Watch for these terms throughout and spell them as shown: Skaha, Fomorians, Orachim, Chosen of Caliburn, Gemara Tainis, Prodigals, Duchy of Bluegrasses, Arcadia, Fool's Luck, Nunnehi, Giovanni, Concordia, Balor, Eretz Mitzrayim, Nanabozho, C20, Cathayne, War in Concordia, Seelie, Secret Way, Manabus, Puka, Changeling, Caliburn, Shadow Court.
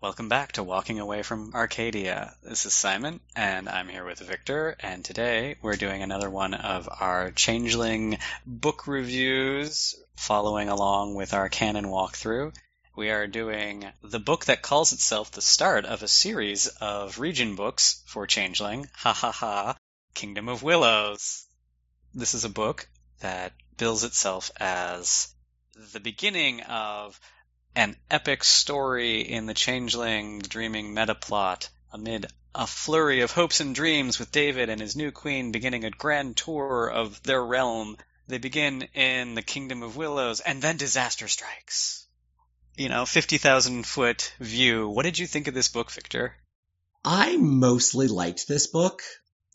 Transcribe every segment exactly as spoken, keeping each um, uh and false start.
Welcome back to Walking Away from Arcadia. This is Simon, and I'm here with Victor, and today we're doing another one of our Changeling book reviews, following along with our canon walkthrough. We are doing the book that calls itself the start of a series of region books for Changeling, ha ha ha, Kingdom of Willows. This is a book that bills itself as the beginning of an epic story in the Changeling dreaming metaplot amid a flurry of hopes and dreams with David and his new queen beginning a grand tour of their realm. They begin in the Kingdom of Willows, and then disaster strikes. You know, fifty thousand foot view. What did you think of this book, Victor? I mostly liked this book.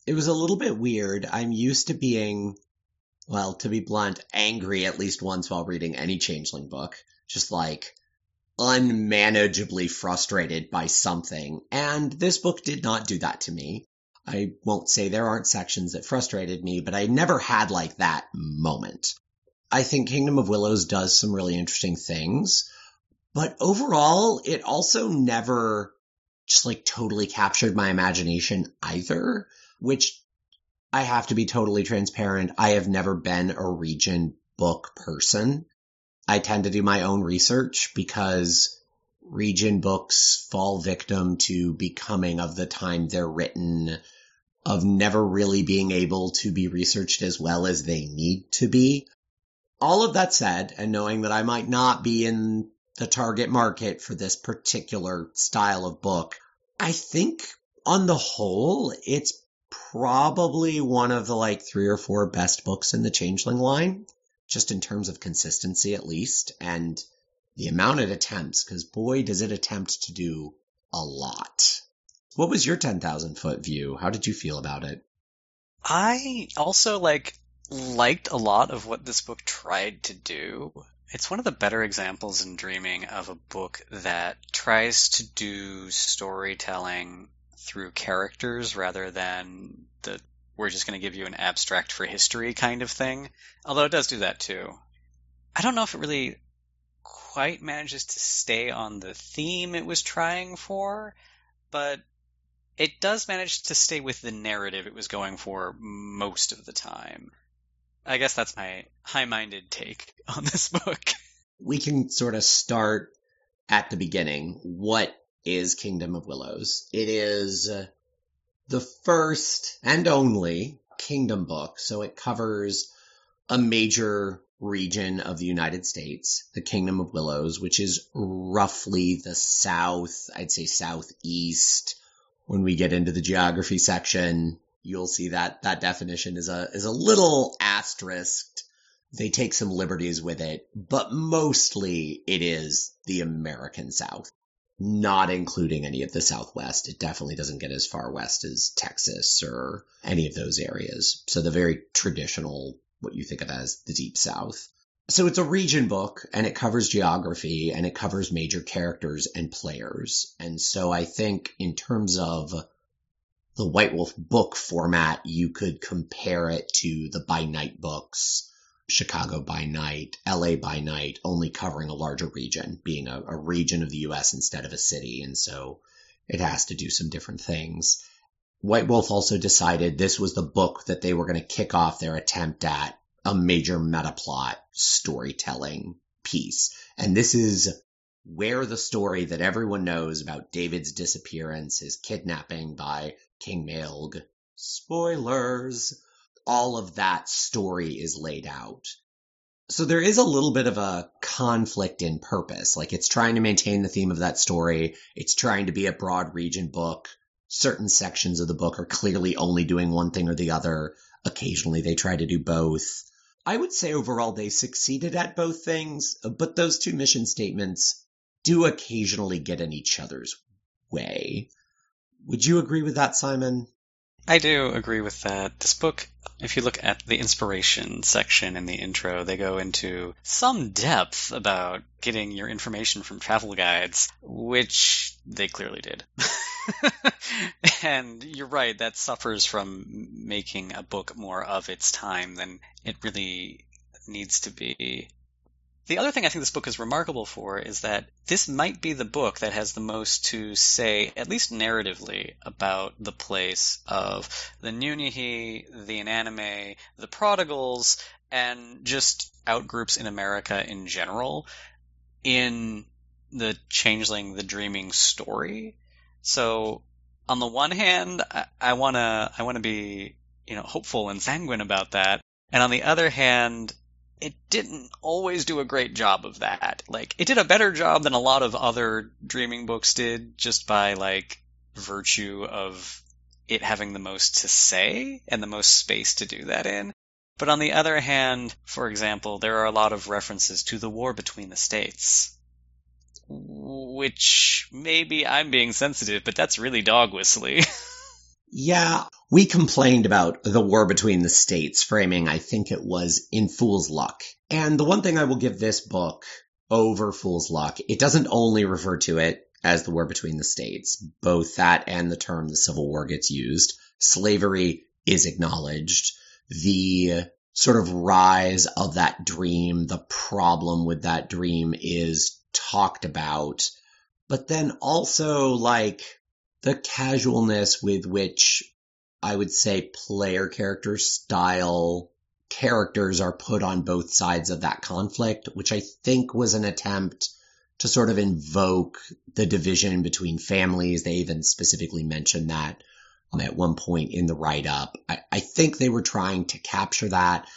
It was a little bit weird. I'm used to being, well, to be blunt, angry at least once while reading any Changeling book. Just like unmanageably frustrated by something, and this book did not do that to me. I won't say there aren't sections that frustrated me, but I never had, like, that moment. I think Kingdom of Willows does some really interesting things, but overall, it also never just, like, totally captured my imagination either, which I have to be totally transparent. I have never been a region book person. I tend to do my own research because region books fall victim to becoming, of the time they're written, of never really being able to be researched as well as they need to be. All of that said, and knowing that I might not be in the target market for this particular style of book, I think on the whole, it's probably one of the like three or four best books in the Changeling line. Just in terms of consistency, at least, and the amount it attempts, because boy, does it attempt to do a lot. What was your ten thousand foot view? How did you feel about it? I also, like, liked a lot of what this book tried to do. It's one of the better examples in dreaming of a book that tries to do storytelling through characters rather than the we're just going to give you an abstract for history kind of thing. Although it does do that too. I don't know if it really quite manages to stay on the theme it was trying for, but it does manage to stay with the narrative it was going for most of the time. I guess that's my high-minded take on this book. We can sort of start at the beginning. What is Kingdom of Willows? It is Uh, the first and only Kingdom book, so it covers a major region of the United States, the Kingdom of Willows, which is roughly the south, I'd say southeast. When we get into the geography section, you'll see that that definition is a is a little asterisked. They take some liberties with it, but mostly it is the American South. Not including any of the Southwest. It definitely doesn't get as far west as Texas or any of those areas. So the very traditional, what you think of as the Deep South. So it's a region book, and it covers geography, and it covers major characters and players. And so I think in terms of the White Wolf book format, you could compare it to the By Night books, Chicago by Night, L A by Night, only covering a larger region, being a, a region of the U S instead of a city, and so it has to do some different things. White Wolf also decided this was the book that they were going to kick off their attempt at a major metaplot storytelling piece, and this is where the story that everyone knows about David's disappearance, his kidnapping by King Meilge, spoilers, all of that story is laid out. So there is a little bit of a conflict in purpose. Like, it's trying to maintain the theme of that story. It's trying to be a broad region book. Certain sections of the book are clearly only doing one thing or the other. Occasionally they try to do both. I would say overall they succeeded at both things, but those two mission statements do occasionally get in each other's way. Would you agree with that, Simon? I do agree with that. This book, if you look at the inspiration section in the intro, they go into some depth about getting your information from travel guides, which they clearly did. And you're right, that suffers from making a book more of its time than it really needs to be. The other thing I think this book is remarkable for is that this might be the book that has the most to say, at least narratively, about the place of the Nunnehi, the Inanimae, the Prodigals, and just outgroups in America in general in the Changeling, the Dreaming story. So on the one hand, I, I wanna I wanna be, you know, hopeful and sanguine about that, and on the other hand, it didn't always do a great job of that. Like, it did a better job than a lot of other dreaming books did, just by, like, virtue of it having the most to say and the most space to do that in. But on the other hand, for example, there are a lot of references to the war between the states, which maybe I'm being sensitive, but that's really dog whistly. Yeah, we complained about the war between the states framing, I think it was, in Fool's Luck. And the one thing I will give this book over Fool's Luck, it doesn't only refer to it as the war between the states. Both that and the term the Civil War gets used. Slavery is acknowledged. The sort of rise of that dream, the problem with that dream is talked about. But then also, like, the casualness with which I would say player character style characters are put on both sides of that conflict, which I think was an attempt to sort of invoke the division between families. They even specifically mentioned that um, at one point in the write-up. I, I think they were trying to capture that.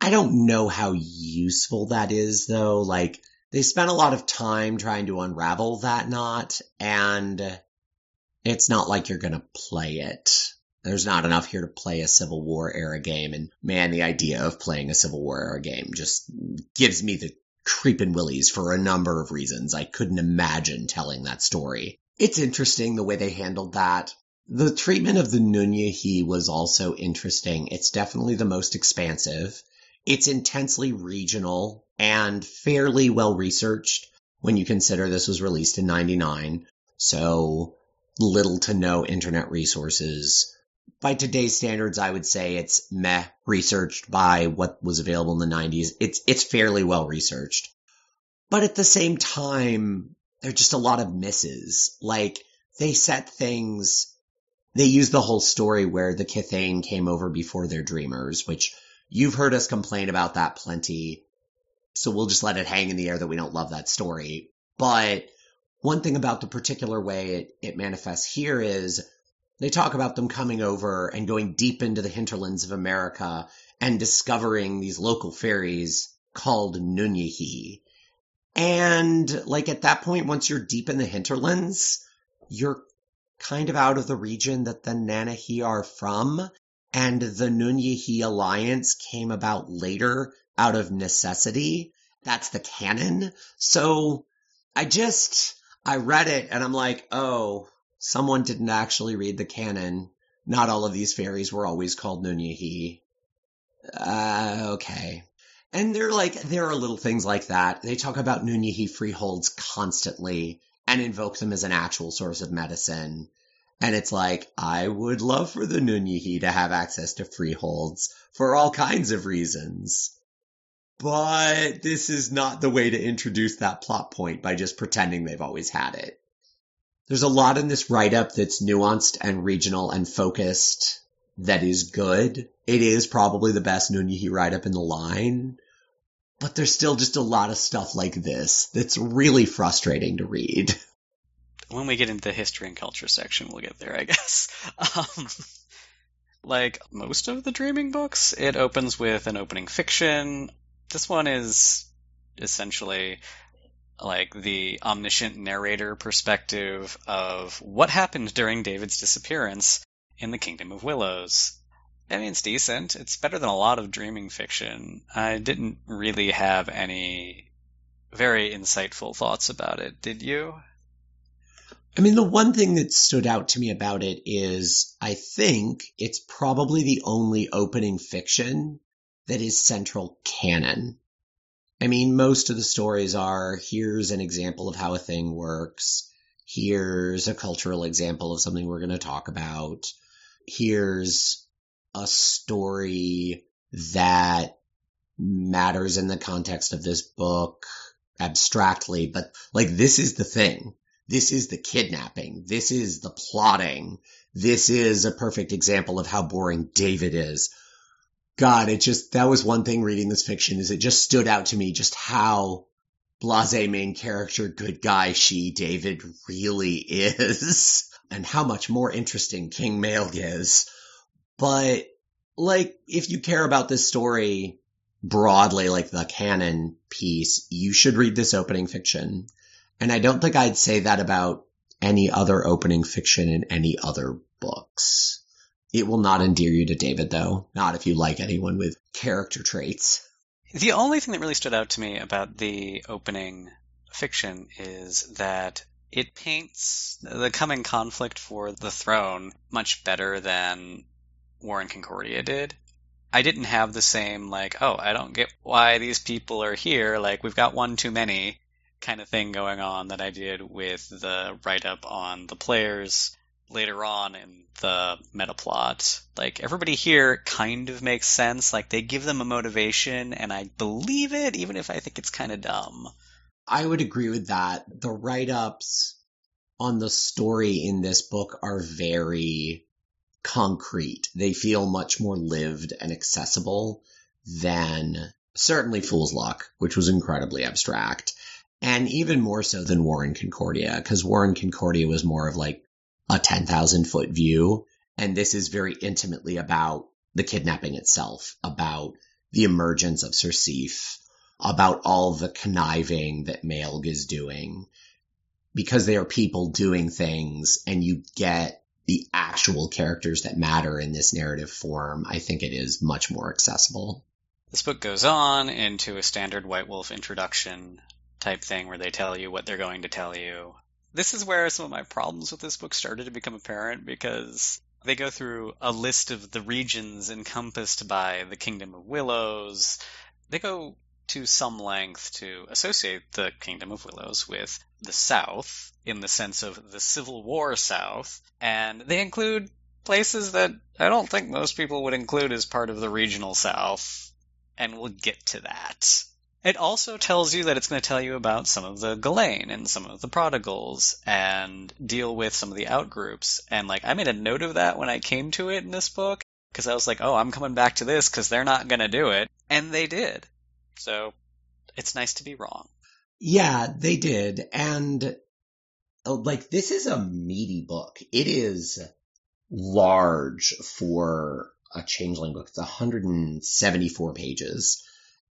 I don't know how useful that is, though. Like, they spent a lot of time trying to unravel that knot, and it's not like you're going to play it. There's not enough here to play a Civil War era game. And man, the idea of playing a Civil War era game just gives me the creepin' willies for a number of reasons. I couldn't imagine telling that story. It's interesting the way they handled that. The treatment of the Nunnehi was also interesting. It's definitely the most expansive. It's intensely regional and fairly well researched when you consider this was released in ninety-nine. So little to no internet resources. By today's standards, I would say it's meh researched by what was available in the nineties. It's it's fairly well researched. But at the same time, there are just a lot of misses. Like, they set things, they use the whole story where the Kithain came over before their dreamers, which you've heard us complain about that plenty. So we'll just let it hang in the air that we don't love that story. But one thing about the particular way it, it manifests here is they talk about them coming over and going deep into the hinterlands of America and discovering these local fairies called Nunnehi. And, like, at that point, once you're deep in the hinterlands, you're kind of out of the region that the Nunnehi are from, and the Nunnehi alliance came about later out of necessity. That's the canon. So I just... I read it, and I'm like, oh, someone didn't actually read the canon. Not all of these fairies were always called Nunnehi. Uh, okay. And they're like, there are little things like that. They talk about Nunnehi freeholds constantly and invoke them as an actual source of medicine. And it's like, I would love for the Nunnehi to have access to freeholds for all kinds of reasons. But this is not the way to introduce that plot point by just pretending they've always had it. There's a lot in this write-up that's nuanced and regional and focused that is good. It is probably the best Nunnehi write-up in the line, but there's still just a lot of stuff like this that's really frustrating to read. When we get into the history and culture section, we'll get there, I guess. Um... Like most of the Dreaming books, it opens with an opening fiction. This one is essentially like the omniscient narrator perspective of what happened during David's disappearance in the Kingdom of Willows. I mean, it's decent. It's better than a lot of dreaming fiction. I didn't really have any very insightful thoughts about it. Did you? I mean, the one thing that stood out to me about it is I think it's probably the only opening fiction that is central canon. I mean, most of the stories are, here's an example of how a thing works. Here's a cultural example of something we're going to talk about. Here's a story that matters in the context of this book abstractly, but like, this is the thing. This is the kidnapping. This is the plotting. This is a perfect example of how boring David is. God, it just, that was one thing reading this fiction, is it just stood out to me just how blasé main character, good guy, she, David, really is. And how much more interesting King Meilge is. But, like, if you care about this story broadly, like the canon piece, you should read this opening fiction. And I don't think I'd say that about any other opening fiction in any other books. It will not endear you to David, though. Not if you like anyone with character traits. The only thing that really stood out to me about the opening fiction is that it paints the coming conflict for the throne much better than War in Concordia did. I didn't have the same, like, oh, I don't get why these people are here. Like, we've got one too many kind of thing going on that I did with the write-up on the players later on in the meta plot. Like, everybody here kind of makes sense. Like, they give them a motivation, and I believe it, even if I think it's kind of dumb. I would agree with that. The write-ups on the story in this book are very concrete. They feel much more lived and accessible than certainly Fool's Luck, which was incredibly abstract. And even more so than War in Concordia, because War in Concordia was more of like a ten thousand foot view. And this is very intimately about the kidnapping itself, about the emergence of Sir Seif, about all the conniving that Meilge is doing, because they are people doing things and you get the actual characters that matter in this narrative form. I think it is much more accessible. This book goes on into a standard White Wolf introduction type thing where they tell you what they're going to tell you. This is where some of my problems with this book started to become apparent, because they go through a list of the regions encompassed by the Kingdom of Willows. They go to some length to associate the Kingdom of Willows with the South, in the sense of the Civil War South, and they include places that I don't think most people would include as part of the regional South, and we'll get to that. It also tells you that it's going to tell you about some of the Galane and some of the Prodigals and deal with some of the outgroups. And, like, I made a note of that when I came to it in this book, because I was like, oh, I'm coming back to this because they're not going to do it. And they did. So it's nice to be wrong. Yeah, they did. And, like, this is a meaty book. It is large for a Changeling book. It's one hundred seventy-four pages.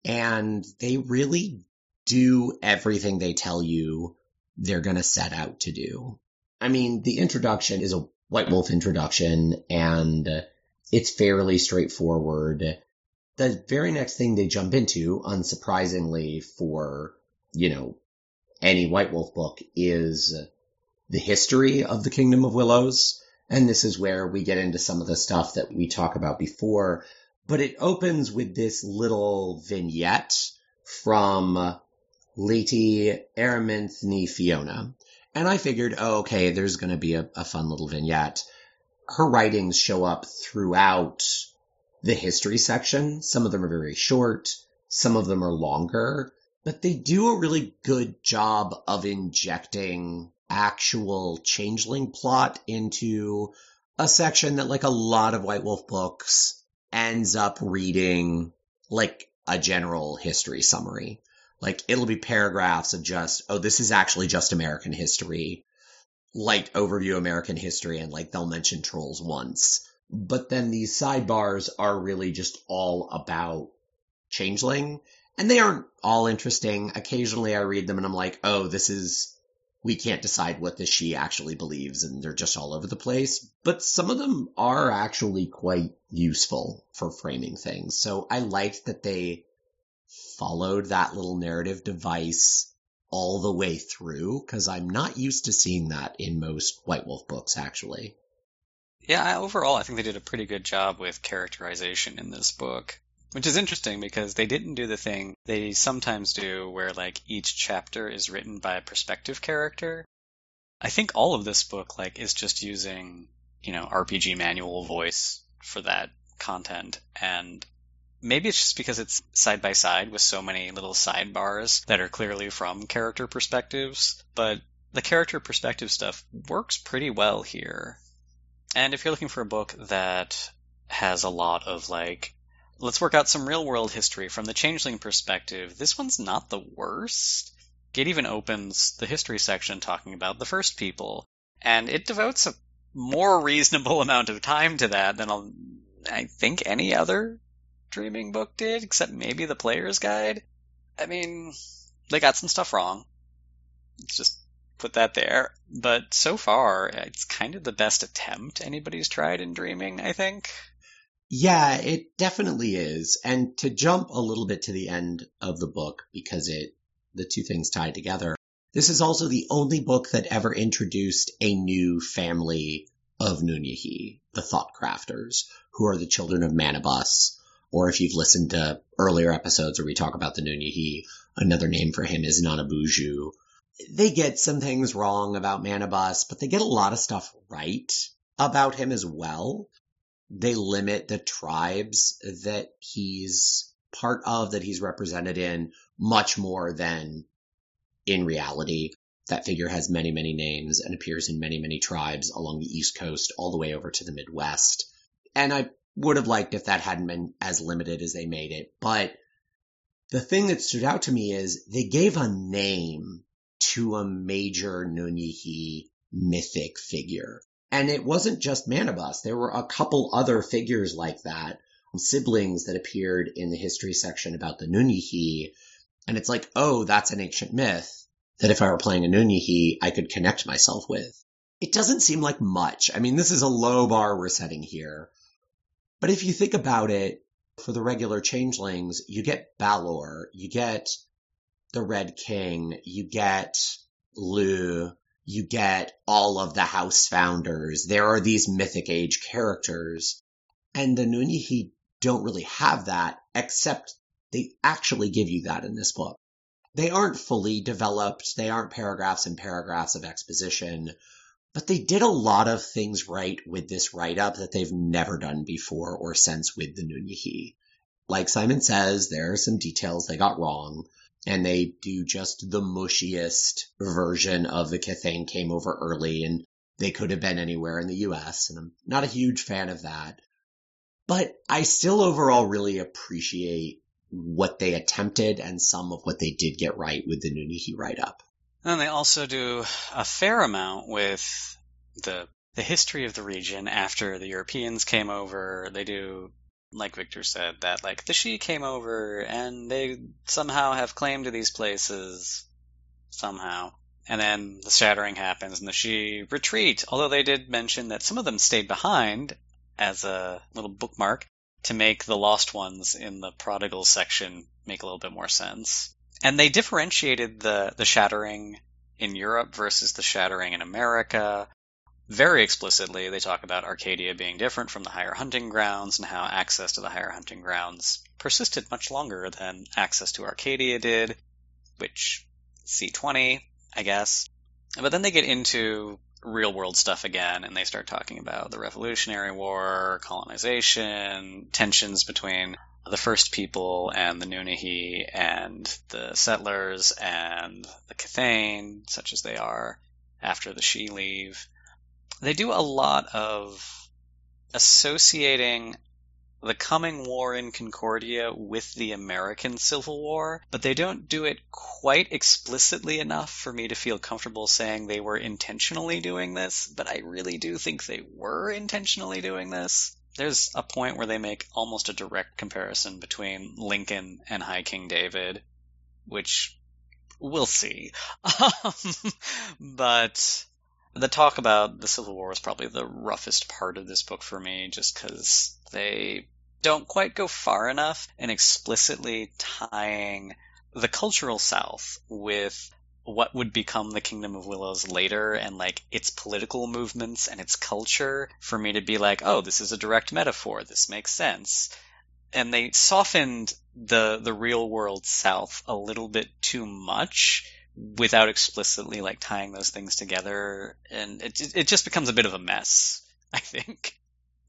And they really do everything they tell you they're going to set out to do. I mean, the introduction is a White Wolf introduction, and it's fairly straightforward. The very next thing they jump into, unsurprisingly for, you know, any White Wolf book, is the history of the Kingdom of Willows. And this is where we get into some of the stuff that we talk about before. But it opens with this little vignette from Leti Araminta ni Fiona. And I figured, oh, okay, there's going to be a, a fun little vignette. Her writings show up throughout the history section. Some of them are very short. Some of them are longer. But they do a really good job of injecting actual Changeling plot into a section that, like a lot of White Wolf books, ends up reading like a general history summary. Like, it'll be paragraphs of just, oh, this is actually just American history, light overview American history, and like they'll mention trolls once. But then these sidebars are really just all about Changeling, and they aren't all interesting. Occasionally I read them and I'm like, oh, this is, we can't decide what this she actually believes, and they're just all over the place. But some of them are actually quite useful for framing things. So I liked that they followed that little narrative device all the way through, because I'm not used to seeing that in most White Wolf books, actually. Yeah, overall, I think they did a pretty good job with characterization in this book, which is interesting because they didn't do the thing they sometimes do where, like, each chapter is written by a perspective character. I think all of this book, like, is just using, you know, R P G manual voice for that content, and maybe it's just because it's side by side with so many little sidebars that are clearly from character perspectives, but the character perspective stuff works pretty well here. And if you're looking for a book that has a lot of, like, let's work out some real-world history from the Changeling perspective, this one's not the worst. It even opens the history section talking about the First People, and it devotes a more reasonable amount of time to that than I'll, I think any other Dreaming book did, except maybe the Player's Guide. I mean, they got some stuff wrong. Let's just put that there. But so far, it's kind of the best attempt anybody's tried in Dreaming, I think. Yeah, it definitely is. And to jump a little bit to the end of the book, because it the two things tie together, this is also the only book that ever introduced a new family of Nunnehi, the Thoughtcrafters, who are the children of Manabus. Or if you've listened to earlier episodes where we talk about the Nunnehi, another name for him is Nanabozho. They get some things wrong about Manabus, but they get a lot of stuff right about him as well. They limit the tribes that he's part of, that he's represented in, much more than in reality. That figure has many, many names and appears in many, many tribes along the East Coast all the way over to the Midwest. And I would have liked if that hadn't been as limited as they made it. But the thing that stood out to me is they gave a name to a major Nunnehi mythic figure. And it wasn't just Manabus. There were a couple other figures like that, siblings that appeared in the history section about the Nunnehi. And it's like, oh, that's an ancient myth that if I were playing a Nunnehi, I could connect myself with. It doesn't seem like much. I mean, this is a low bar we're setting here. But if you think about it, for the regular Changelings, you get Balor, you get the Red King, you get Lu, you get all of the House Founders. There are these Mythic Age characters, and the Nunnehi don't really have that, except they actually give you that in this book. They aren't fully developed, they aren't paragraphs and paragraphs of exposition, but they did a lot of things right with this write-up that they've never done before or since with the Nunnehi. Like Simon says, there are some details they got wrong, and they do just the mushiest version of the Cathayne came over early, and they could have been anywhere in the U S, and I'm not a huge fan of that. But I still overall really appreciate what they attempted and some of what they did get right with the Nunnehi write-up. And they also do a fair amount with the the history of the region after the Europeans came over. They do, like Victor said, that like the Shi came over and they somehow have claim to these places somehow. And then the shattering happens and the Shi retreat. Although they did mention that some of them stayed behind as a little bookmark to make the lost ones in the Prodigals section make a little bit more sense. And they differentiated the, the shattering in Europe versus the shattering in America very explicitly. They talk about Arcadia being different from the higher hunting grounds and how access to the higher hunting grounds persisted much longer than access to Arcadia did, which C twenty, I guess. But then they get into real-world stuff again, and they start talking about the Revolutionary War, colonization, tensions between the First People and the Nunnehi and the settlers and the Cathayne, such as they are, after the Shi leave. They do a lot of associating the coming War in Concordia with the American Civil War, but they don't do it quite explicitly enough for me to feel comfortable saying they were intentionally doing this, but I really do think they were intentionally doing this. There's a point where they make almost a direct comparison between Lincoln and High King David, which we'll see. But the talk about the Civil War is probably the roughest part of this book for me, just because they don't quite go far enough in explicitly tying the cultural South with what would become the Kingdom of Willows later and, like, its political movements and its culture for me to be like, oh, this is a direct metaphor. This makes sense. And they softened the the real world South a little bit too much without explicitly, like, tying those things together. And it it just becomes a bit of a mess, I think.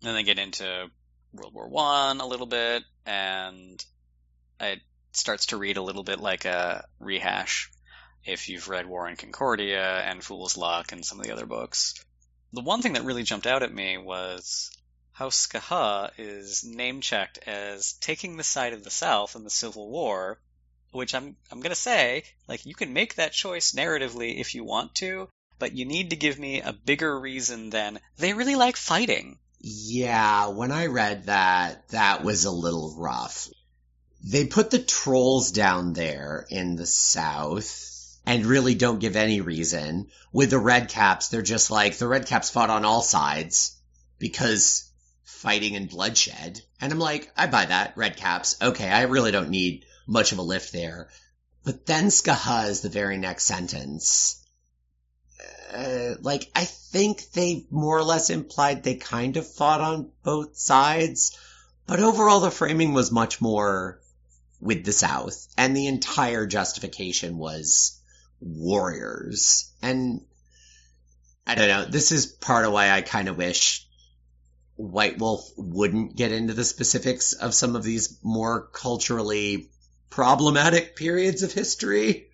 Then they get into World War One a little bit, and it starts to read a little bit like a rehash if you've read War in Concordia and Fool's Luck and some of the other books. The one thing that really jumped out at me was how Skaha is name-checked as taking the side of the South in the Civil War, which I'm I'm going to say, like, you can make that choice narratively if you want to, but you need to give me a bigger reason than they really like fighting. Yeah, when I read that, that was a little rough. They put the trolls down there in the South and really don't give any reason. With the Red Caps, they're just like, the Red Caps fought on all sides because fighting and bloodshed. And I'm like, I buy that, Red Caps. Okay, I really don't need much of a lift there. But then Skaha is the very next sentence. Uh, like, I think they more or less implied they kind of fought on both sides, but overall the framing was much more with the South, and the entire justification was warriors. And I don't know, this is part of why I kind of wish White Wolf wouldn't get into the specifics of some of these more culturally problematic periods of history.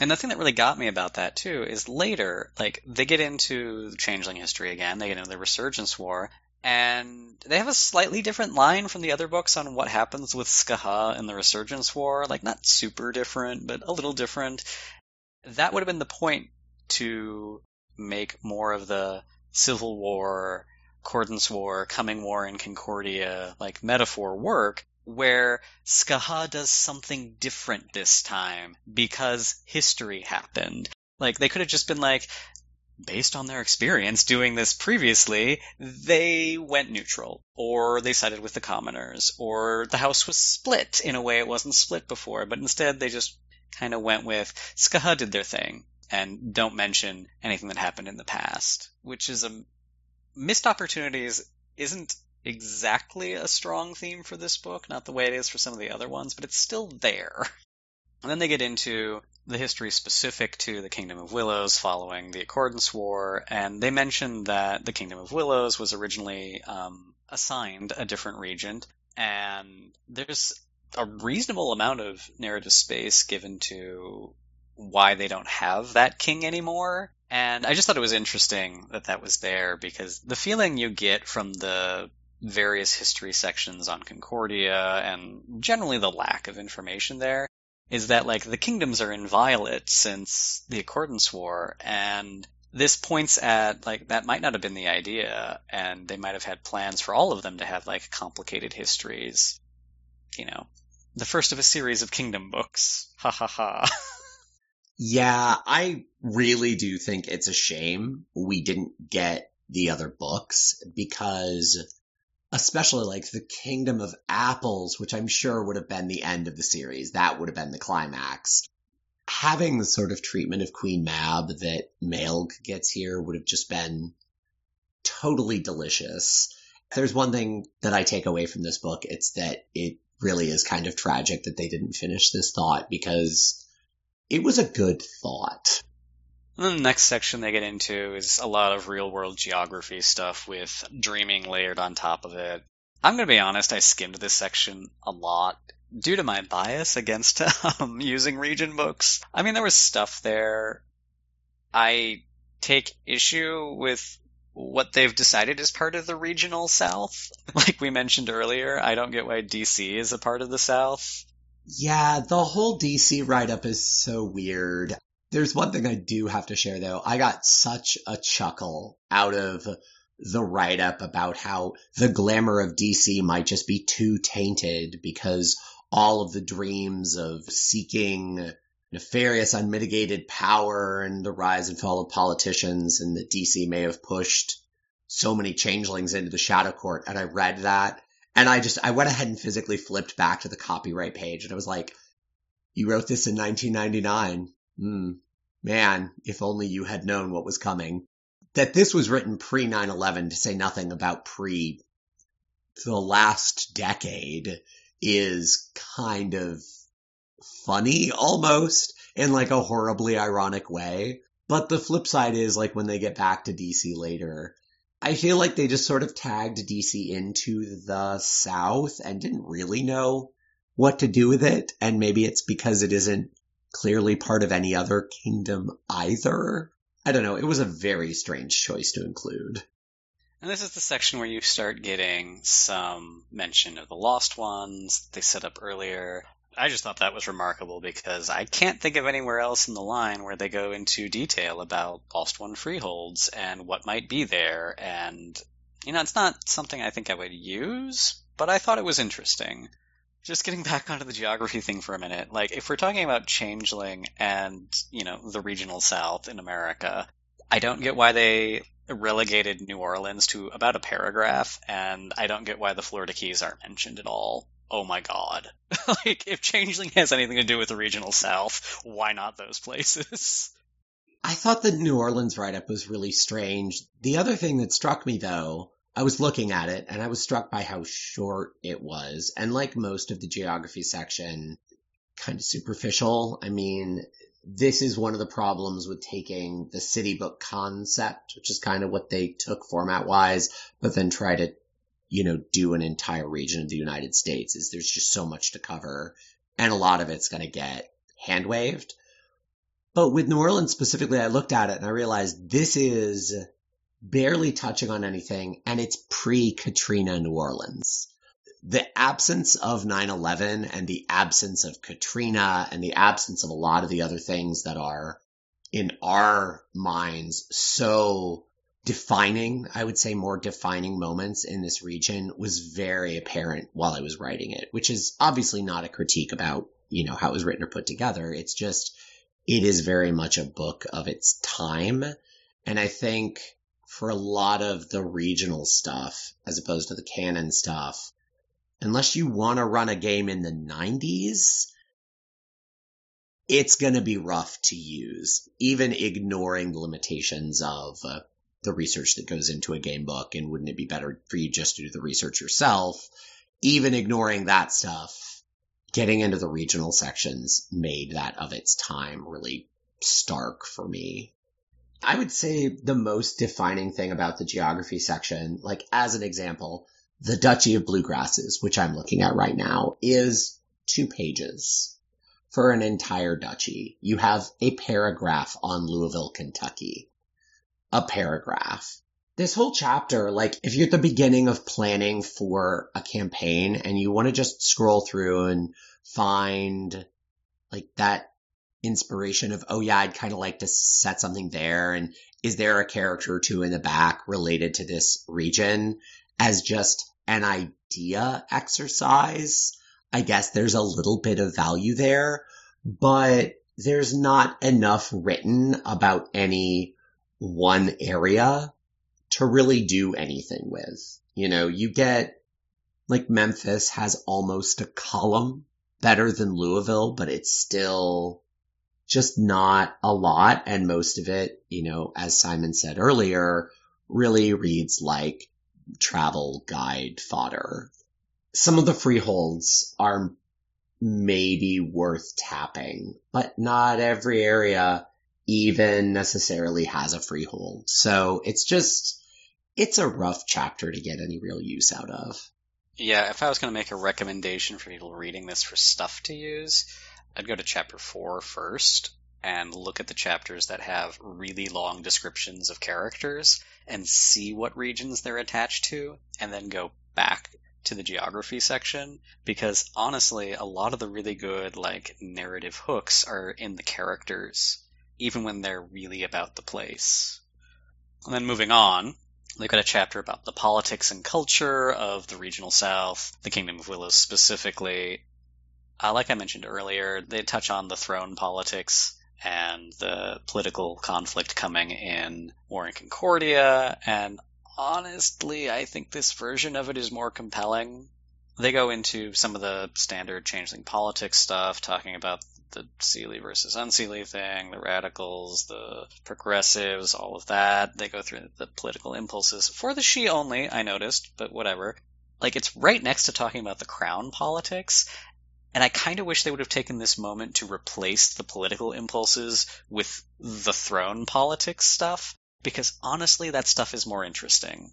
And the thing that really got me about that, too, is later, like, they get into Changeling history again, they get into the Resurgence War, and they have a slightly different line from the other books on what happens with Skaha in the Resurgence War. Like, not super different, but a little different. That would have been the point to make more of the Civil War, Cordance War, Coming War in Concordia, like, metaphor work, where Skaha does something different this time because history happened. Like, they could have just been like, based on their experience doing this previously, they went neutral, or they sided with the commoners, or the house was split in a way it wasn't split before, but instead they just kind of went with, Skaha did their thing, and don't mention anything that happened in the past, which is a missed opportunities isn't exactly a strong theme for this book, not the way it is for some of the other ones, but it's still there. And then they get into the history specific to the Kingdom of Willows following the Accordance War, and they mention that the Kingdom of Willows was originally um, assigned a different regent, and there's a reasonable amount of narrative space given to why they don't have that king anymore, and I just thought it was interesting that that was there, because the feeling you get from the various history sections on Concordia, and generally the lack of information there, is that, like, the kingdoms are inviolate since the Accordance War, and this points at, like, that might not have been the idea, and they might have had plans for all of them to have, like, complicated histories. You know, the first of a series of kingdom books. Ha ha ha. Yeah, I really do think it's a shame we didn't get the other books, because especially, like, the Kingdom of Apples, which I'm sure would have been the end of the series. That would have been the climax. Having the sort of treatment of Queen Mab that Meilge gets here would have just been totally delicious. There's one thing that I take away from this book. It's that it really is kind of tragic that they didn't finish this thought, because it was a good thought. And then the next section they get into is a lot of real-world geography stuff with dreaming layered on top of it. I'm going to be honest, I skimmed this section a lot due to my bias against um, using region books. I mean, there was stuff there. I take issue with what they've decided is part of the regional South. Like we mentioned earlier, I don't get why D C is a part of the South. Yeah, the whole D C write-up is so weird. There's one thing I do have to share, though. I got such a chuckle out of the write-up about how the glamour of D C might just be too tainted because all of the dreams of seeking nefarious, unmitigated power and the rise and fall of politicians, and that D C may have pushed so many changelings into the Shadow Court. And I read that, and I just I went ahead and physically flipped back to the copyright page, and I was like, you wrote this in nineteen ninety-nine. Mm, Man, if only you had known what was coming. That this was written pre nine eleven, to say nothing about pre the last decade, is kind of funny almost, in like a horribly ironic way. But the flip side is, like, when they get back to D C later, I feel like they just sort of tagged D C into the South and didn't really know what to do with it. And maybe it's because it isn't clearly part of any other kingdom either. I don't know. It was a very strange choice to include. And this is the section where you start getting some mention of the Lost Ones that they set up earlier. I just thought that was remarkable because I can't think of anywhere else in the line where they go into detail about Lost One freeholds and what might be there. And, you know, it's not something I think I would use, but I thought it was interesting. Just getting back onto the geography thing for a minute, like, if we're talking about Changeling and, you know, the regional South in America, I don't get why they relegated New Orleans to about a paragraph, and I don't get why the Florida Keys aren't mentioned at all. Oh my god. Like, if Changeling has anything to do with the regional South, why not those places? I thought the New Orleans write-up was really strange. The other thing that struck me, though, I was looking at it, and I was struck by how short it was. And like most of the geography section, kind of superficial. I mean, this is one of the problems with taking the city book concept, which is kind of what they took format-wise, but then try to, you know, do an entire region of the United States, is there's just so much to cover, and a lot of it's going to get hand-waved. But with New Orleans specifically, I looked at it and I realized this is barely touching on anything, and it's pre-Katrina New Orleans. The absence of nine eleven and the absence of Katrina and the absence of a lot of the other things that are, in our minds, so defining, I would say more defining moments in this region, was very apparent while I was writing it, which is obviously not a critique about, you know, how it was written or put together. It's just, it is very much a book of its time. And I think for a lot of the regional stuff, as opposed to the canon stuff, unless you want to run a game in the nineties, it's going to be rough to use, even ignoring the limitations of uh, the research that goes into a game book, and wouldn't it be better for you just to do the research yourself? Even ignoring that stuff, getting into the regional sections made that of its time really stark for me. I would say the most defining thing about the geography section, like as an example, the Duchy of Bluegrasses, which I'm looking at right now, is two pages for an entire duchy. You have a paragraph on Louisville, Kentucky. A paragraph. This whole chapter, like, if you're at the beginning of planning for a campaign and you want to just scroll through and find, like, that inspiration of, oh yeah, I'd kind of like to set something there, and is there a character or two in the back related to this region, as just an idea exercise, I guess there's a little bit of value there, but there's not enough written about any one area to really do anything with. You know, you get, like, Memphis has almost a column better than Louisville, but it's still just not a lot. And most of it, you know, as Simon said earlier, really reads like travel guide fodder. Some of the freeholds are maybe worth tapping, but not every area even necessarily has a freehold. So it's just, it's a rough chapter to get any real use out of. Yeah, if I was going to make a recommendation for people reading this for stuff to use, I'd go to chapter four first and look at the chapters that have really long descriptions of characters and see what regions they're attached to, and then go back to the geography section, because honestly, a lot of the really good, like, narrative hooks are in the characters, even when they're really about the place. And then moving on, they've got a chapter about the politics and culture of the regional South, the Kingdom of Willows specifically. Uh, like I mentioned earlier, they touch on the throne politics and the political conflict coming in War in Concordia, and honestly, I think this version of it is more compelling. They go into some of the standard Changeling politics stuff, talking about the Seelie versus Unseelie thing, the radicals, the progressives, all of that. They go through the political impulses. For the she only, I noticed, but whatever. Like, it's right next to talking about the crown politics, and I kind of wish they would have taken this moment to replace the political impulses with the throne politics stuff, because honestly, that stuff is more interesting.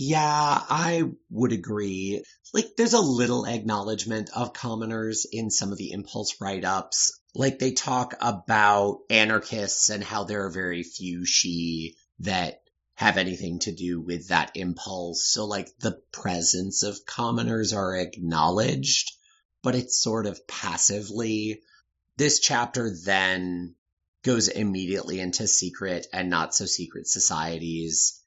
Yeah, I would agree. Like, there's a little acknowledgement of commoners in some of the impulse write-ups. Like, they talk about anarchists and how there are very few she that have anything to do with that impulse. So, like, the presence of commoners are acknowledged, but it's sort of passively. This chapter then goes immediately into secret and not-so-secret societies,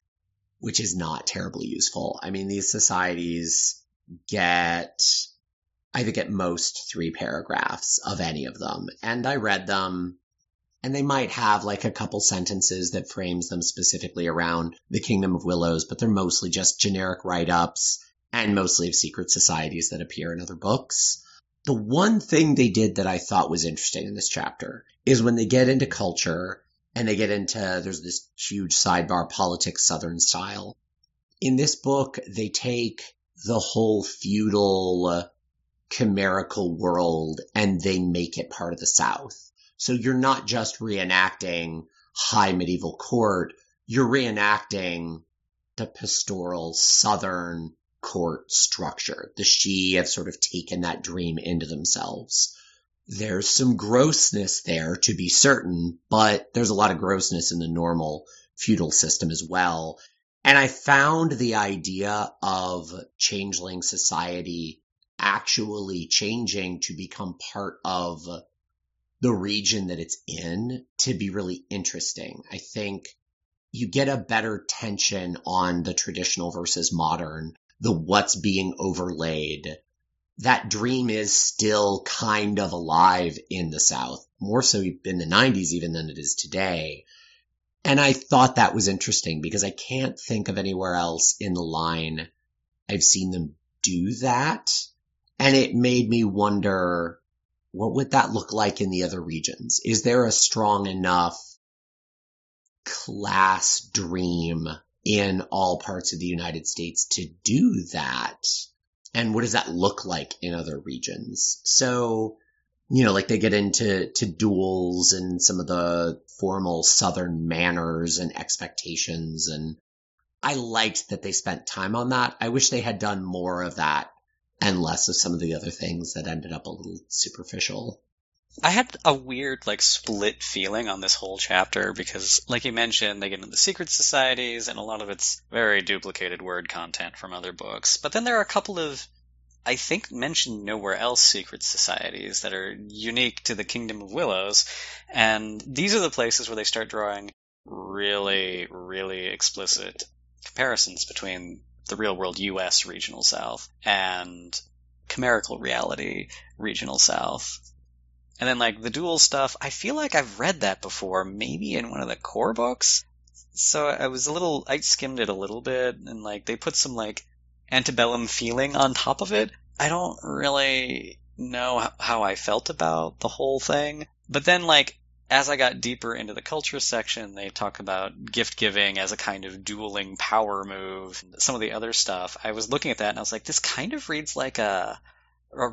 which is not terribly useful. I mean, these societies get, I think, at most three paragraphs of any of them. And I read them, and they might have, like, a couple sentences that frames them specifically around the Kingdom of Willows, but they're mostly just generic write-ups and mostly of secret societies that appear in other books. The one thing they did that I thought was interesting in this chapter is when they get into culture and they get into, there's this huge sidebar, politics, Southern style. In this book, they take the whole feudal, chimerical world and they make it part of the South. So you're not just reenacting high medieval court, you're reenacting the pastoral Southern court structure. The she have sort of taken that dream into themselves. There's some grossness there, to be certain, but there's a lot of grossness in the normal feudal system as well. And I found the idea of changeling society actually changing to become part of the region that it's in to be really interesting. I think you get a better tension on the traditional versus modern, the what's being overlaid. That dream is still kind of alive in the South, more so in the nineties even than it is today. And I thought that was interesting because I can't think of anywhere else in the line I've seen them do that. And it made me wonder, what would that look like in the other regions? Is there a strong enough class dream in all parts of the United States to do that? And what does that look like in other regions? So, you know, like they get into to duels and some of the formal Southern manners and expectations. And I liked that they spent time on that. I wish they had done more of that and less of some of the other things that ended up a little superficial. I had a weird, like, split feeling on this whole chapter because, like you mentioned, they get into the secret societies, and a lot of it's very duplicated word content from other books. But then there are a couple of, I think, mentioned nowhere else secret societies that are unique to the Kingdom of Willows, and these are the places where they start drawing really, really explicit comparisons between the real-world U S regional South and chimerical reality regional South. And then, like, the dual stuff, I feel like I've read that before, maybe in one of the core books. So I was a little, I skimmed it a little bit, and, like, they put some, like, antebellum feeling on top of it. I don't really know how I felt about the whole thing. But then, like, as I got deeper into the culture section, they talk about gift-giving as a kind of dueling power move. Some of the other stuff, I was looking at that, and I was like, this kind of reads like a... a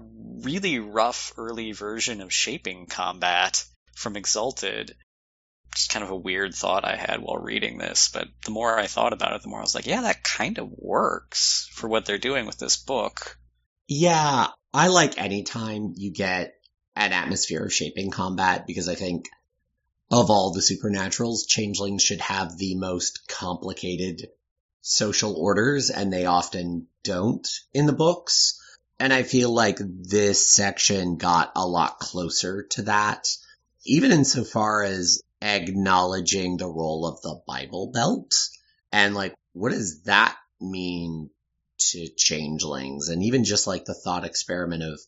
really rough early version of Shaping Combat from Exalted. Just kind of a weird thought I had while reading this, but the more I thought about it, the more I was like, yeah, that kind of works for what they're doing with this book. Yeah, I like any time you get an atmosphere of Shaping Combat, because I think of all the supernaturals, changelings should have the most complicated social orders, and they often don't in the books. And I feel like this section got a lot closer to that, even insofar as acknowledging the role of the Bible Belt. And, like, what does that mean to changelings? And even just, like, the thought experiment of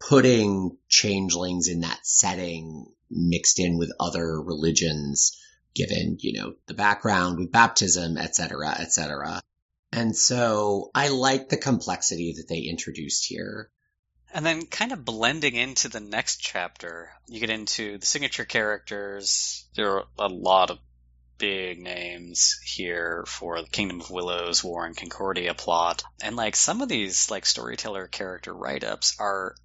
putting changelings in that setting mixed in with other religions, given, you know, the background with baptism, et cetera, et cetera. And so I like the complexity that they introduced here. And then kind of blending into the next chapter, you get into the signature characters. There are a lot of big names here for the Kingdom of Willows, War in Concordia plot. And like some of these like storyteller character write-ups are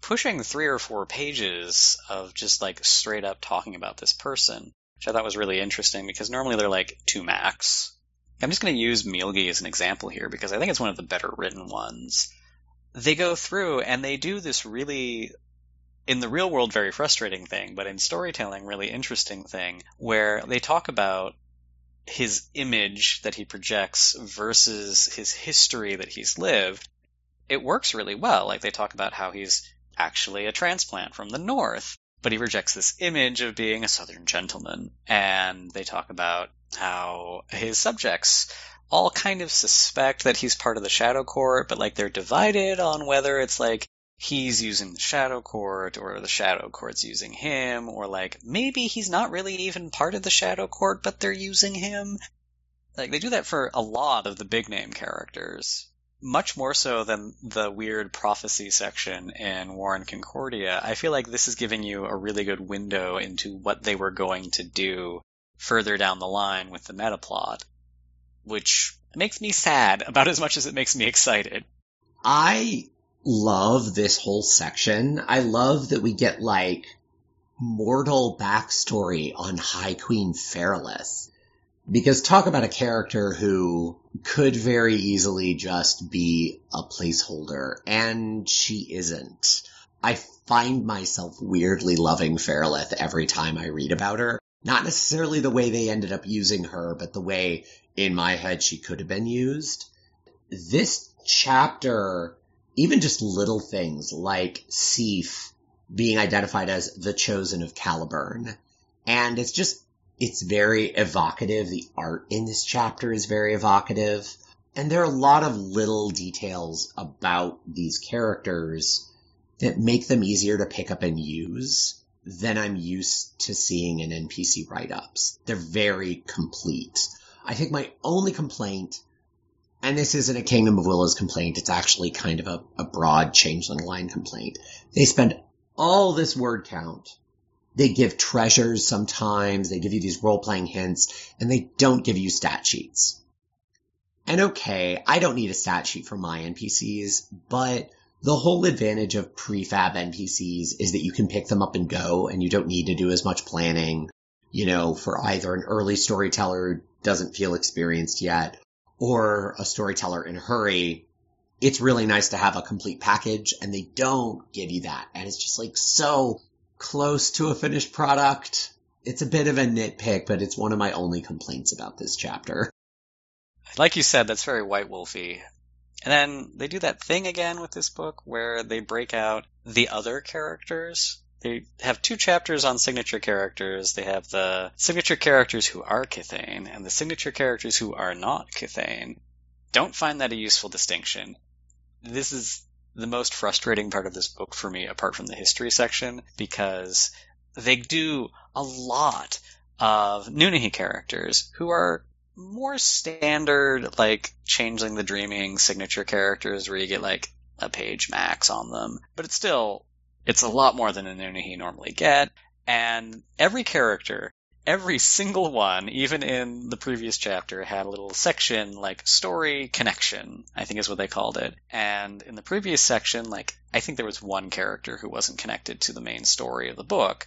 pushing three or four pages of just like straight up talking about this person, which I thought was really interesting because normally they're like two max. I'm just going to use Meilge as an example here because I think it's one of the better written ones. They go through and they do this really, in the real world, very frustrating thing, but in storytelling, really interesting thing, where they talk about his image that he projects versus his history that he's lived. It works really well. Like, they talk about how he's actually a transplant from the north, but he rejects this image of being a southern gentleman. And they talk about how his subjects all kind of suspect that he's part of the Shadow Court, but like they're divided on whether it's like he's using the Shadow Court or the Shadow Court's using him, or like maybe he's not really even part of the Shadow Court, but they're using him. Like, they do that for a lot of the big name characters, much more so than the weird prophecy section in War in Concordia. I feel like this is giving you a really good window into what they were going to do further down the line with the meta plot, which makes me sad about as much as it makes me excited. I love this whole section. I love that we get, like, mortal backstory on High Queen Feraleth. Because talk about a character who could very easily just be a placeholder, and she isn't. I find myself weirdly loving Feraleth every time I read about her. Not necessarily the way they ended up using her, but the way, in my head, she could have been used. This chapter, even just little things like Seif being identified as the Chosen of Caliburn. And it's just, it's very evocative. The art in this chapter is very evocative. And there are a lot of little details about these characters that make them easier to pick up and use than I'm used to seeing in N P C write-ups. They're very complete. I think my only complaint, and this isn't a Kingdom of Willows complaint, it's actually kind of a, a broad Changeling line complaint. They spend all this word count. They give treasures sometimes, they give you these role-playing hints, and they don't give you stat sheets. And okay, I don't need a stat sheet for my N P Cs, but the whole advantage of prefab N P Cs is that you can pick them up and go, and you don't need to do as much planning, you know, for either an early storyteller who doesn't feel experienced yet, or a storyteller in a hurry. It's really nice to have a complete package, and they don't give you that. And it's just, like, so close to a finished product. It's a bit of a nitpick, but it's one of my only complaints about this chapter. Like you said, that's very White Wolfy. And then they do that thing again with this book where they break out the other characters. They have two chapters on signature characters. They have the signature characters who are Cathayne and the signature characters who are not Cathayne. Don't find that a useful distinction. This is the most frustrating part of this book for me, apart from the history section, because they do a lot of Nunnehi characters who are more standard, like, Changeling the Dreaming signature characters where you get, like, a page max on them. But it's still... it's a lot more than a Nunnehi normally get, and every character, every single one, even in the previous chapter, had a little section, like, story connection, I think is what they called it. And in the previous section, like, I think there was one character who wasn't connected to the main story of the book.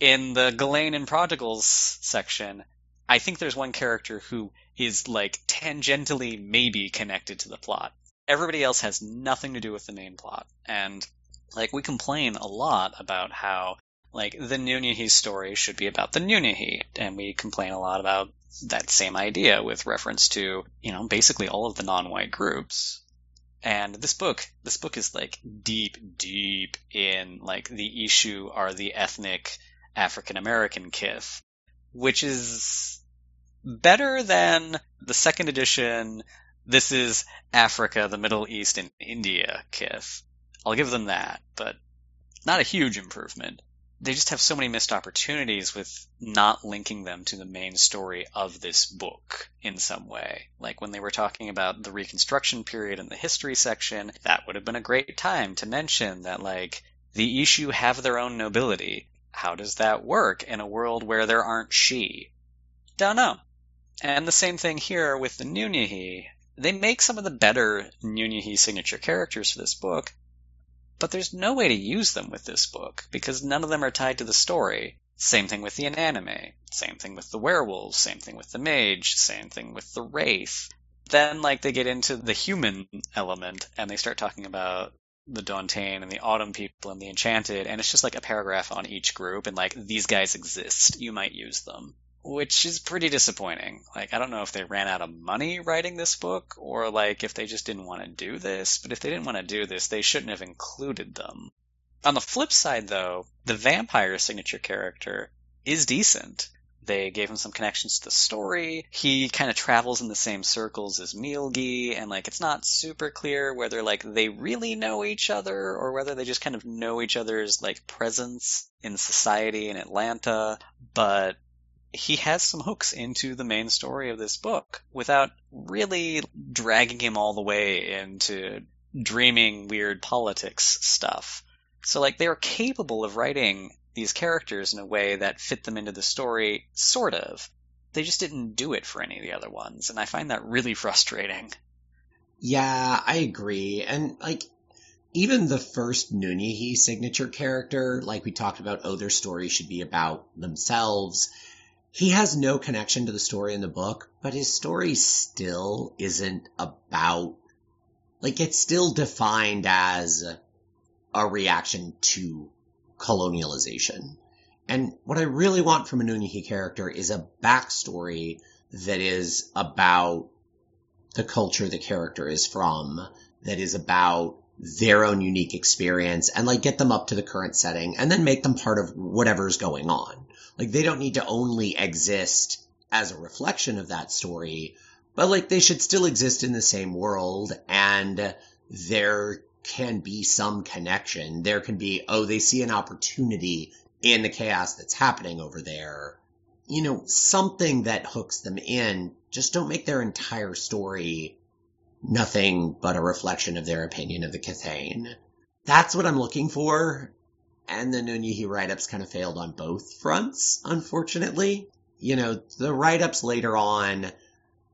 In the Galane and Prodigals section, I think there's one character who is, like, tangentially maybe connected to the plot. Everybody else has nothing to do with the main plot, and... like, we complain a lot about how, like, the Nunnehi story should be about the Nunnehi, and we complain a lot about that same idea with reference to, you know, basically all of the non-white groups. And this book, this book is, like, deep, deep in, like, the issue are the ethnic African-American kith, which is better than the second edition, this is Africa, the Middle East, and India kith. I'll give them that, but not a huge improvement. they just have so many missed opportunities with not linking them to the main story of this book in some way. Like when they were talking about the Reconstruction period in the history section, that would have been a great time to mention that, like, the Issue have their own nobility. How does that work in a world where there aren't she? Don't know. And the same thing here with the Nunnehi. They make some of the better Nunnehi signature characters for this book, but there's no way to use them with this book, because none of them are tied to the story. Same thing with the Inanimae, same thing with the werewolves, same thing with the mage, same thing with the wraith. Then, like, they get into the human element, and they start talking about the Dantain and the Autumn people and the Enchanted, and it's just, like, a paragraph on each group, and, like, these guys exist, you might use them. Which is pretty disappointing. Like, I don't know if they ran out of money writing this book, or, like, if they just didn't want to do this. But if they didn't want to do this, they shouldn't have included them. On the flip side, though, the vampire signature character is decent. They gave him some connections to the story. He kind of travels in the same circles as Meilge, and, like, it's not super clear whether, like, they really know each other or whether they just kind of know each other's, like, presence in society in Atlanta. But he has some hooks into the main story of this book without really dragging him all the way into dreaming weird politics stuff. So, like, they are capable of writing these characters in a way that fit them into the story, sort of. They just didn't do it for any of the other ones, and I find that really frustrating. Yeah, I agree. And, like, even the first Nunnehi signature character, like we talked about, oh, their story should be about themselves. He has no connection to the story in the book, but his story still isn't about, like, it's still defined as a reaction to colonialization. And what I really want from a Nunnehi character is a backstory that is about the culture the character is from, that is about their own unique experience, and, like, get them up to the current setting and then make them part of whatever's going on. Like, they don't need to only exist as a reflection of that story, but, like, they should still exist in the same world, and there can be some connection. There can be, oh, they see an opportunity in the chaos that's happening over there. You know, something that hooks them in. Just don't make their entire story nothing but a reflection of their opinion of the Cathayne. That's what I'm looking for. And the Nunnehi write-ups kind of failed on both fronts, unfortunately. You know, the write-ups later on,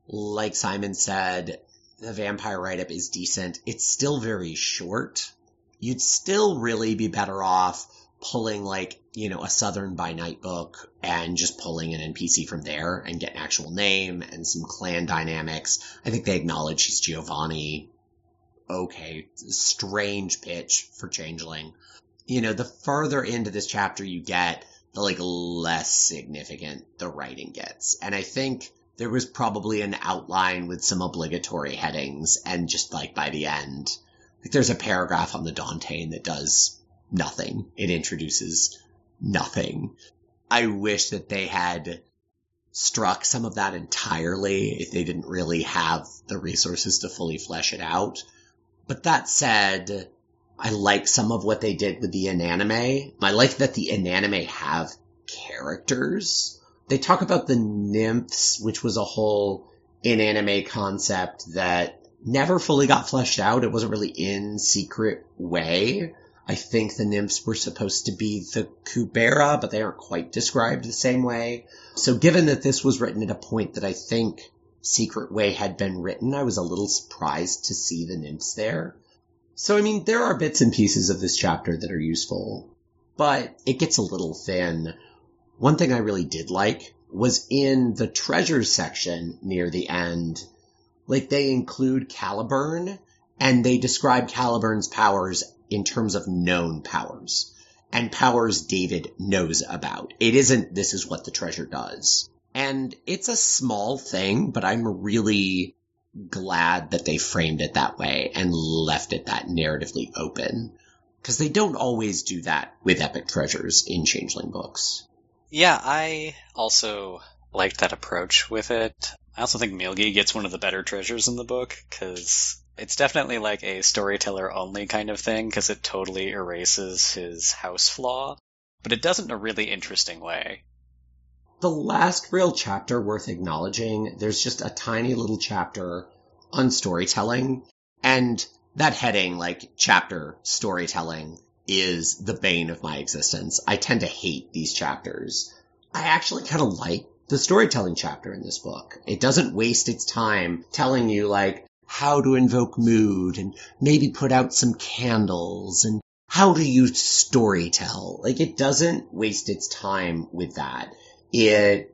like Simon said, the vampire write-up is decent. It's still very short. You'd still really be better off pulling, like, you know, a Southern by Night book and just pulling an N P C from there and get an actual name and some clan dynamics. I think they acknowledge she's Giovanni. Okay, strange pitch for Changeling. You know, the further into this chapter you get, the, like, less significant the writing gets. And I think there was probably an outline with some obligatory headings, and just, like, by the end, like, there's a paragraph on the Dantain that does nothing. It introduces nothing. I wish that they had struck some of that entirely if they didn't really have the resources to fully flesh it out. But that said, I like some of what they did with the Inanimae. I like that the Inanimae have characters. They talk about the nymphs, which was a whole Inanimae concept that never fully got fleshed out. It wasn't really in Secret Way. I think the nymphs were supposed to be the Kubera, but they aren't quite described the same way. So given that this was written at a point that I think Secret Way had been written, I was a little surprised to see the nymphs there. So, I mean, there are bits and pieces of this chapter that are useful, but it gets a little thin. One thing I really did like was in the treasures section near the end, like, they include Caliburn, and they describe Caliburn's powers in terms of known powers, and powers David knows about. It isn't, this is what the treasure does. And it's a small thing, but I'm really glad that they framed it that way and left it that narratively open, because they don't always do that with epic treasures in Changeling books. Yeah, I also liked that approach with it. I also think Meilge gets one of the better treasures in the book, because it's definitely like a storyteller-only kind of thing, because it totally erases his house flaw, but it doesn't in a really interesting way. The last real chapter worth acknowledging, there's just a tiny little chapter on storytelling, and that heading, like, chapter storytelling, is the bane of my existence. I tend to hate these chapters. I actually kind of like the storytelling chapter in this book. It doesn't waste its time telling you, like, how to invoke mood, and maybe put out some candles, and how do you storytell. Like, it doesn't waste its time with that. It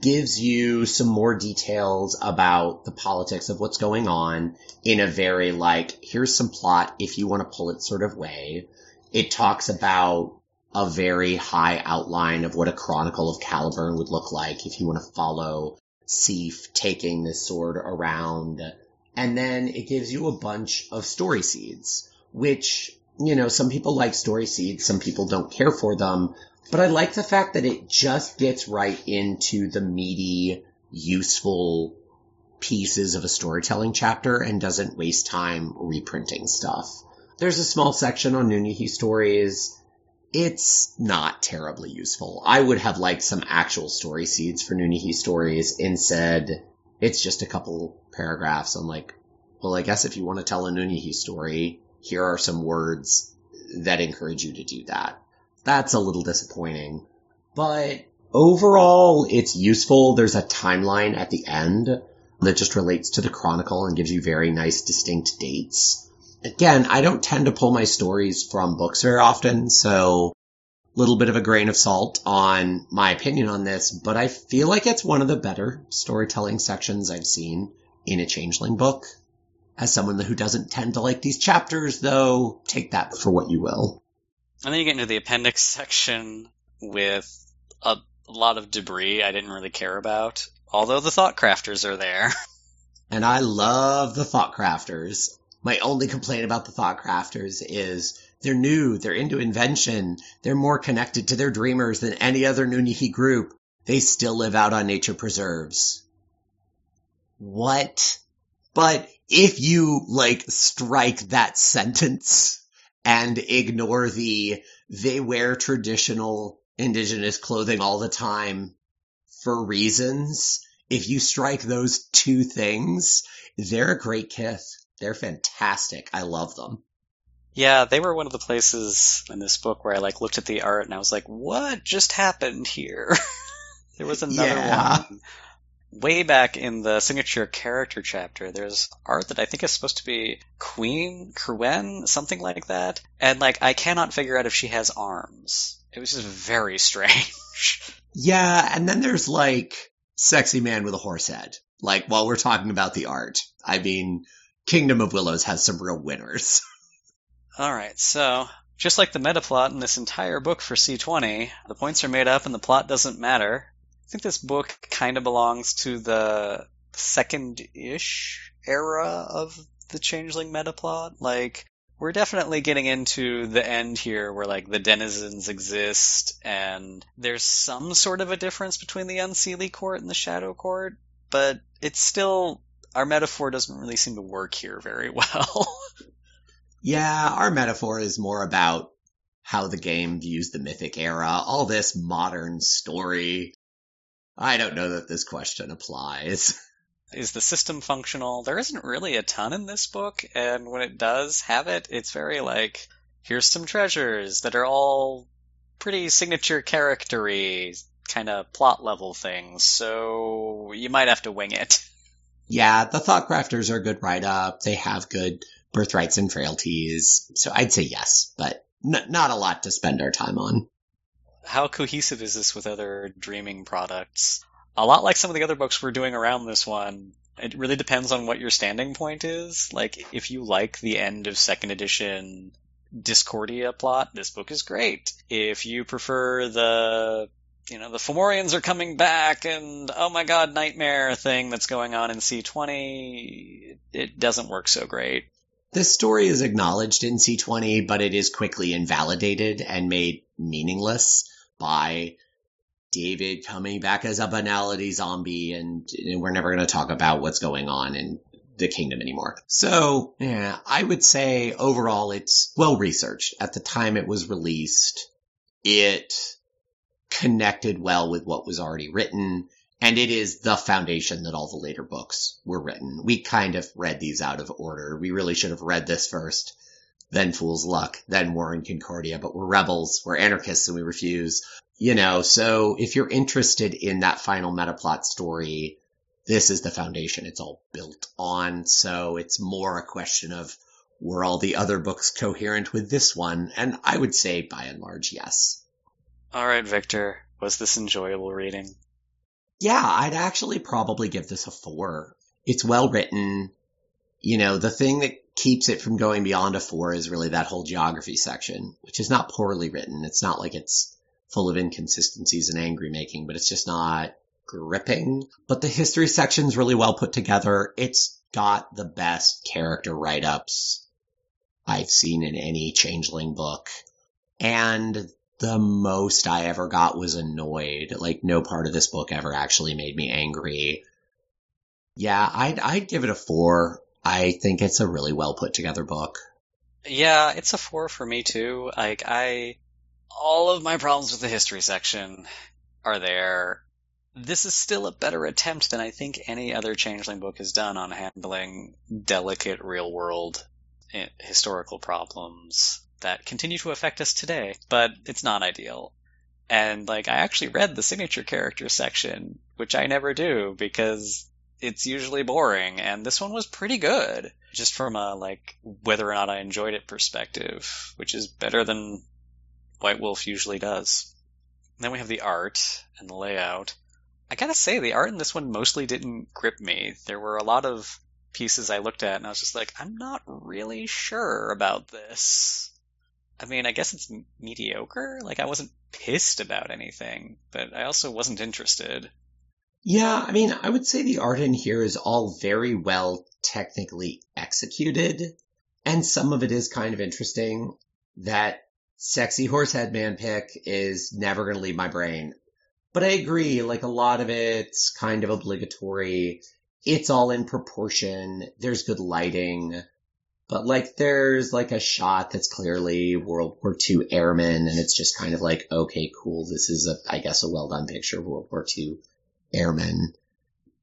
gives you some more details about the politics of what's going on in a very, like, here's some plot if you want to pull it sort of way. It talks about a very high outline of what a Chronicle of Caliburn would look like if you want to follow Seif taking this sword around. And then it gives you a bunch of story seeds, which, you know, some people like story seeds, some people don't care for them. But I like the fact that it just gets right into the meaty, useful pieces of a storytelling chapter and doesn't waste time reprinting stuff. There's a small section on Nunnehi stories. It's not terribly useful. I would have liked some actual story seeds for Nunnehi stories. Instead, it's just a couple paragraphs on, like, well, I guess if you want to tell a Nunnehi story, here are some words that encourage you to do that. That's a little disappointing, but overall it's useful. There's a timeline at the end that just relates to the Chronicle and gives you very nice distinct dates. Again, I don't tend to pull my stories from books very often, so a little bit of a grain of salt on my opinion on this, but I feel like it's one of the better storytelling sections I've seen in a Changeling book. As someone who doesn't tend to like these chapters, though, take that for what you will. And then you get into the appendix section with a lot of debris I didn't really care about, although the Thoughtcrafters are there. And I love the Thoughtcrafters. My only complaint about the Thoughtcrafters is they're new, they're into invention, they're more connected to their dreamers than any other Nunnehi group. They still live out on nature preserves. What? But if you, like, strike that sentence and ignore the, they wear traditional indigenous clothing all the time for reasons. If you strike those two things, they're a great Kith. They're fantastic. I love them. Yeah, they were one of the places in this book where I, like, looked at the art and I was like, what just happened here? There was another yeah. one. Way back in the signature character chapter, there's art that I think is supposed to be Queen Kerwen, something like that. And, like, I cannot figure out if she has arms. It was just very strange. Yeah, and then there's, like, sexy man with a horse head. Like, while we're talking about the art, I mean, Kingdom of Willows has some real winners. All right, so just like the meta plot in this entire book for C twenty, the points are made up and the plot doesn't matter. I think this book kind of belongs to the second-ish era of the Changeling metaplot. Like, we're definitely getting into the end here where, like, the denizens exist, and there's some sort of a difference between the Unseelie Court and the Shadow Court, but it's still, our metaphor doesn't really seem to work here very well. Yeah, our metaphor is more about how the game views the mythic era, all this modern story. I don't know that this question applies. Is the system functional? There isn't really a ton in this book, and when it does have it, it's very like, here's some treasures that are all pretty signature character-y, kind of plot-level things, so you might have to wing it. Yeah, the Thoughtcrafters are a good write-up. They have good birthrights and frailties, so I'd say yes, but n- not a lot to spend our time on. How cohesive is this with other dreaming products? A lot like some of the other books we're doing around this one, it really depends on what your standing point is. Like, if you like the end of second edition Discordia plot, this book is great. If you prefer the, you know, the Fomorians are coming back and, oh my god, nightmare thing that's going on in C twenty, it doesn't work so great. This story is acknowledged in C twenty, but it is quickly invalidated and made meaningless by David coming back as a banality zombie, and we're never going to talk about what's going on in the kingdom anymore. So, yeah, I would say overall it's well researched. At the time it was released, It connected well with what was already written, and it is the foundation that all the later books were written. We kind of read these out of order. We really should have read this first, then Fool's Luck, then War in Concordia, but we're rebels, we're anarchists, and we refuse. You know, so if you're interested in that final metaplot story, this is the foundation it's all built on. So it's more a question of, were all the other books coherent with this one? And I would say, by and large, yes. All right, Victor, was this enjoyable reading? Yeah, I'd actually probably give this a four. It's well written. You know, the thing that keeps it from going beyond a four is really that whole geography section, which is not poorly written. It's not like it's full of inconsistencies and angry making, but it's just not gripping. But the history section's really well put together. It's got the best character write-ups I've seen in any Changeling book. And the most I ever got was annoyed. Like, no part of this book ever actually made me angry. Yeah, I'd, I'd give it a four. I think it's a really well put together book. Yeah, it's a four for me too. Like, I, all of my problems with the history section are there. This is still a better attempt than I think any other Changeling book has done on handling delicate real-world historical problems that continue to affect us today, but it's not ideal. And, like, I actually read the signature character section, which I never do because it's usually boring, and this one was pretty good, just from a, like, whether or not I enjoyed it perspective, which is better than White Wolf usually does. And then we have the art and the layout. I gotta say, the art in this one mostly didn't grip me. There were a lot of pieces I looked at, and I was just like, I'm not really sure about this. I mean, I guess it's mediocre. Like, I wasn't pissed about anything, but I also wasn't interested. Yeah, I mean, I would say the art in here is all very well technically executed, and some of it is kind of interesting. That sexy horsehead man pick is never gonna leave my brain. But I agree, like, a lot of it's kind of obligatory. It's all in proportion. There's good lighting. But, like, there's, like, a shot that's clearly World War Two airmen, and it's just kind of like, okay, cool, this is, a, I guess, a well-done picture of World War Two airmen.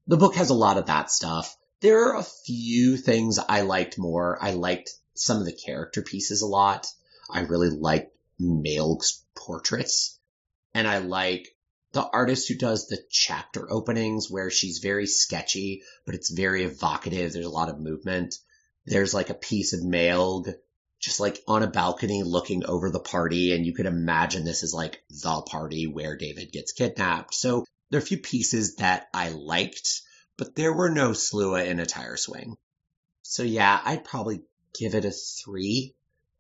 The book has a lot of that stuff. There are a few things I liked more. I liked some of the character pieces a lot. I really liked Meilge's portraits. And I like the artist who does the chapter openings, where she's very sketchy, but it's very evocative. There's a lot of movement. There's like a piece of Meilge just like on a balcony looking over the party. And you could imagine this is like the party where David gets kidnapped. So there are a few pieces that I liked, but there were no Slua in a tire swing. So yeah, I'd probably give it a three.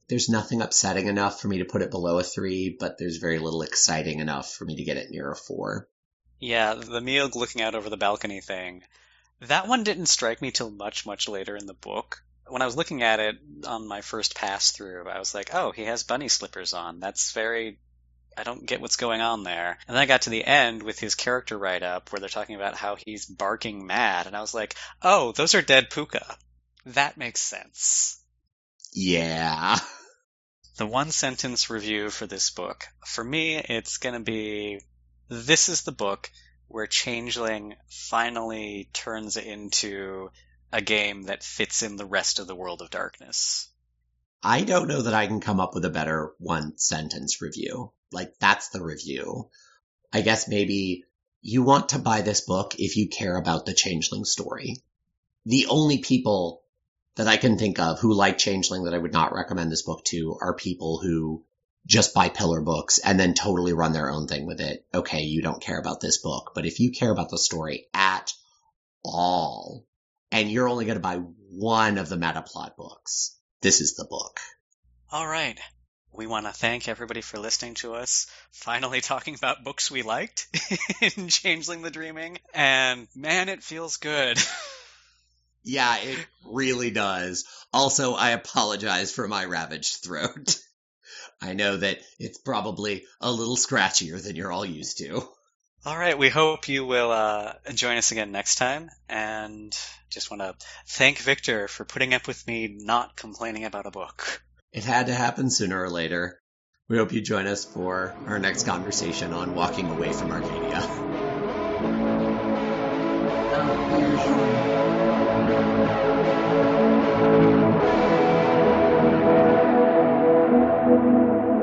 There's nothing upsetting enough for me to put it below a three, but there's very little exciting enough for me to get it near a four. Yeah, the Meilge looking out over the balcony thing, that one didn't strike me till much, much later in the book. When I was looking at it on my first pass through, I was like, oh, he has bunny slippers on. That's very... I don't get what's going on there. And then I got to the end with his character write-up where they're talking about how he's barking mad, and I was like, oh, those are dead puka. That makes sense. Yeah. The one-sentence review for this book. For me, it's going to be, this is the book where Changeling finally turns into a game that fits in the rest of the World of Darkness. I don't know that I can come up with a better one-sentence review. Like, that's the review. I guess maybe you want to buy this book if you care about the Changeling story. The only people that I can think of who like Changeling that I would not recommend this book to are people who just buy pillar books and then totally run their own thing with it. Okay, you don't care about this book, but if you care about the story at all, and you're only going to buy one of the Metaplot books, this is the book. All right. We want to thank everybody for listening to us, finally talking about books we liked in Changeling the Dreaming. And man, it feels good. Yeah, it really does. Also, I apologize for my ravaged throat. I know that it's probably a little scratchier than you're all used to. All right, we hope you will uh, join us again next time. And just want to thank Victor for putting up with me not complaining about a book. It had to happen sooner or later. We hope you join us for our next conversation on Walking Away from Arcadia. Oh,